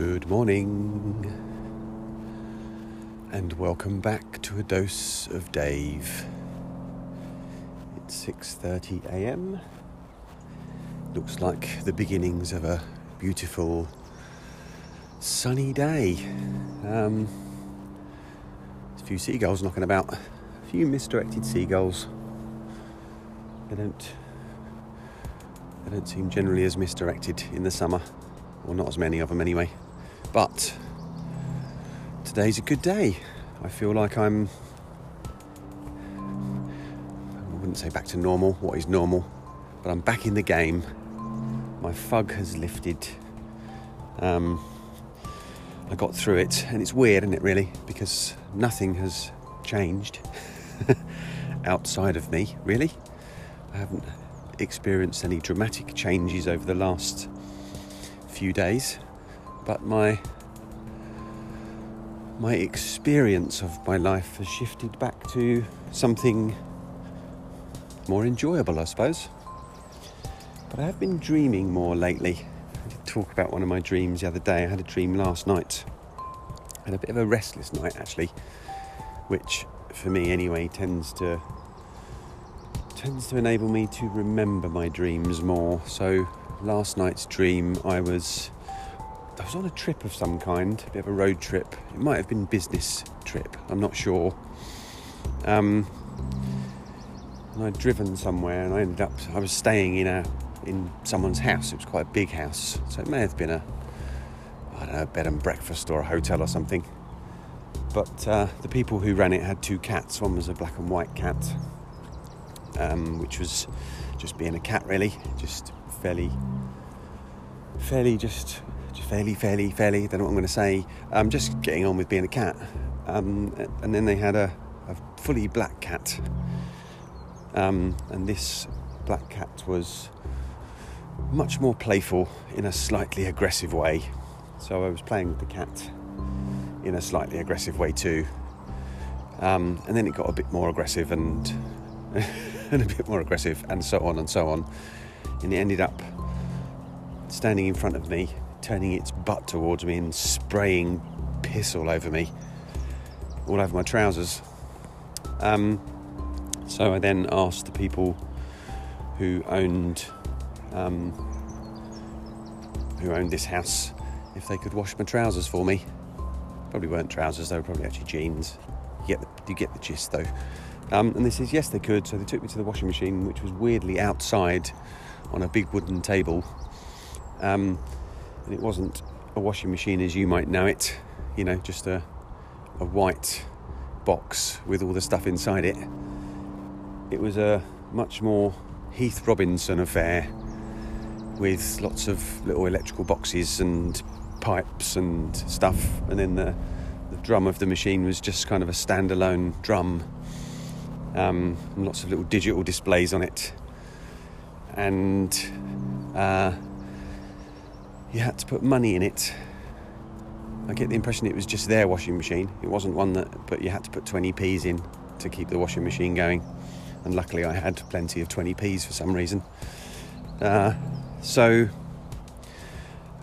Good morning, and welcome back to A Dose of Dave. It's 6:30 a.m. Looks like the beginnings of a beautiful sunny day. There's a few seagulls knocking about. A few misdirected seagulls. They don't seem generally as misdirected in the summer, or not as many of them anyway. But today's a good day. I feel like I wouldn't say back to normal, what is normal, but I'm back in the game. My fug has lifted. I got through it, and it's weird, isn't it, really? Because nothing has changed outside of me, really. I haven't experienced any dramatic changes over the last few days, but my experience of my life has shifted back to something more enjoyable, I suppose. But I have been dreaming more lately. I did talk about one of my dreams the other day. I had a dream last night. I had a bit of a restless night, actually, which for me anyway tends to enable me to remember my dreams more. So last night's dream, I was on a trip of some kind, a bit of a road trip. It might have been business trip, I'm not sure. And I'd driven somewhere, and I was staying in someone's house. It was quite a big house, so it may have been a bed and breakfast or a hotel or something. But the people who ran it had two cats. One was a black and white cat, which was just being a cat, really, just fairly, I don't know what I'm going to say, just getting on with being a cat. And then they had a fully black cat, and this black cat was much more playful in a slightly aggressive way, so I was playing with the cat in a slightly aggressive way too, and then it got a bit more aggressive and a bit more aggressive, and so on and so on. And it ended up standing in front of me, turning its butt towards me and spraying piss all over me, all over my trousers. So I then asked the people who owned this house if they could wash my trousers for me. Probably weren't trousers, they were probably actually jeans. You get the gist, though. And they said yes, they could, so they took me to the washing machine, which was weirdly outside on a big wooden table. And it wasn't a washing machine as you might know it, you know, just a white box with all the stuff inside it. It was a much more Heath Robinson affair, with lots of little electrical boxes and pipes and stuff, and then the drum of the machine was just kind of a standalone drum, and lots of little digital displays on it. And you had to put money in it. I get the impression it was just their washing machine. It wasn't one that, but you had to put 20p's in to keep the washing machine going. And luckily I had plenty of 20p's for some reason. And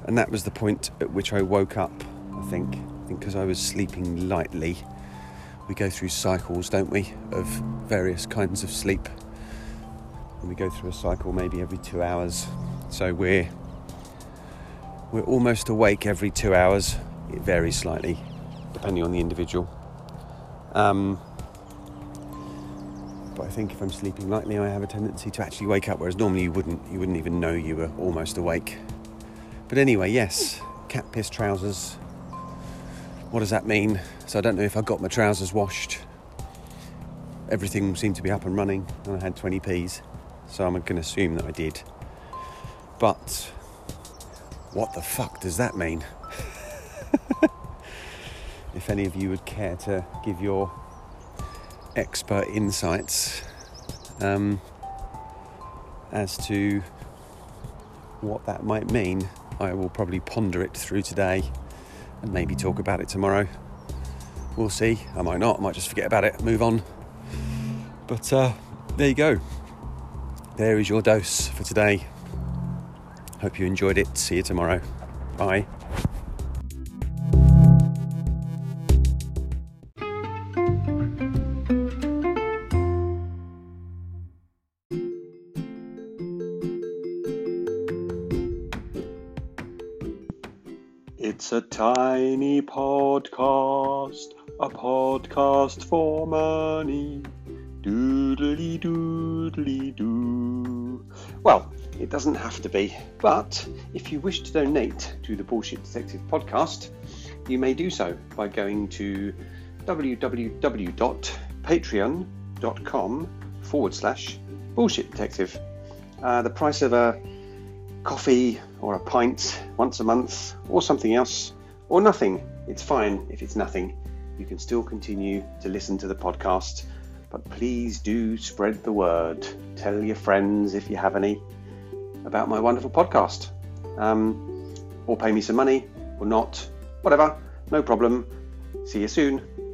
that was the point at which I woke up, I think because I was sleeping lightly. We go through cycles, don't we, of various kinds of sleep. And we go through a cycle maybe every 2 hours. So we're almost awake every 2 hours. It varies slightly, depending on the individual. But I think if I'm sleeping lightly, I have a tendency to actually wake up, whereas normally you wouldn't even know you were almost awake. But anyway, yes, cat piss trousers. What does that mean? So I don't know if I got my trousers washed. Everything seemed to be up and running, and I had 20p's, so I'm going to assume that I did. But what the fuck does that mean? If any of you would care to give your expert insights as to what that might mean, I will probably ponder it through today. And maybe talk about it tomorrow. We'll see. I might not. I might just forget about it. Move on. But there you go. There is your dose for today. Hope you enjoyed it. See you tomorrow. Bye. It's a tiny podcast, a podcast for money. Doodly doodly doo. Well, it doesn't have to be, but if you wish to donate to the Bullshit Detective podcast, you may do so by going to www.patreon.com/bullshitdetective. The price of a coffee or a pint once a month or something else or nothing. It's fine if it's nothing. You can still continue to listen to the podcast, but please do spread the word. Tell your friends, if you have any, about my wonderful podcast. Or pay me some money or not. Whatever. No problem. See you soon.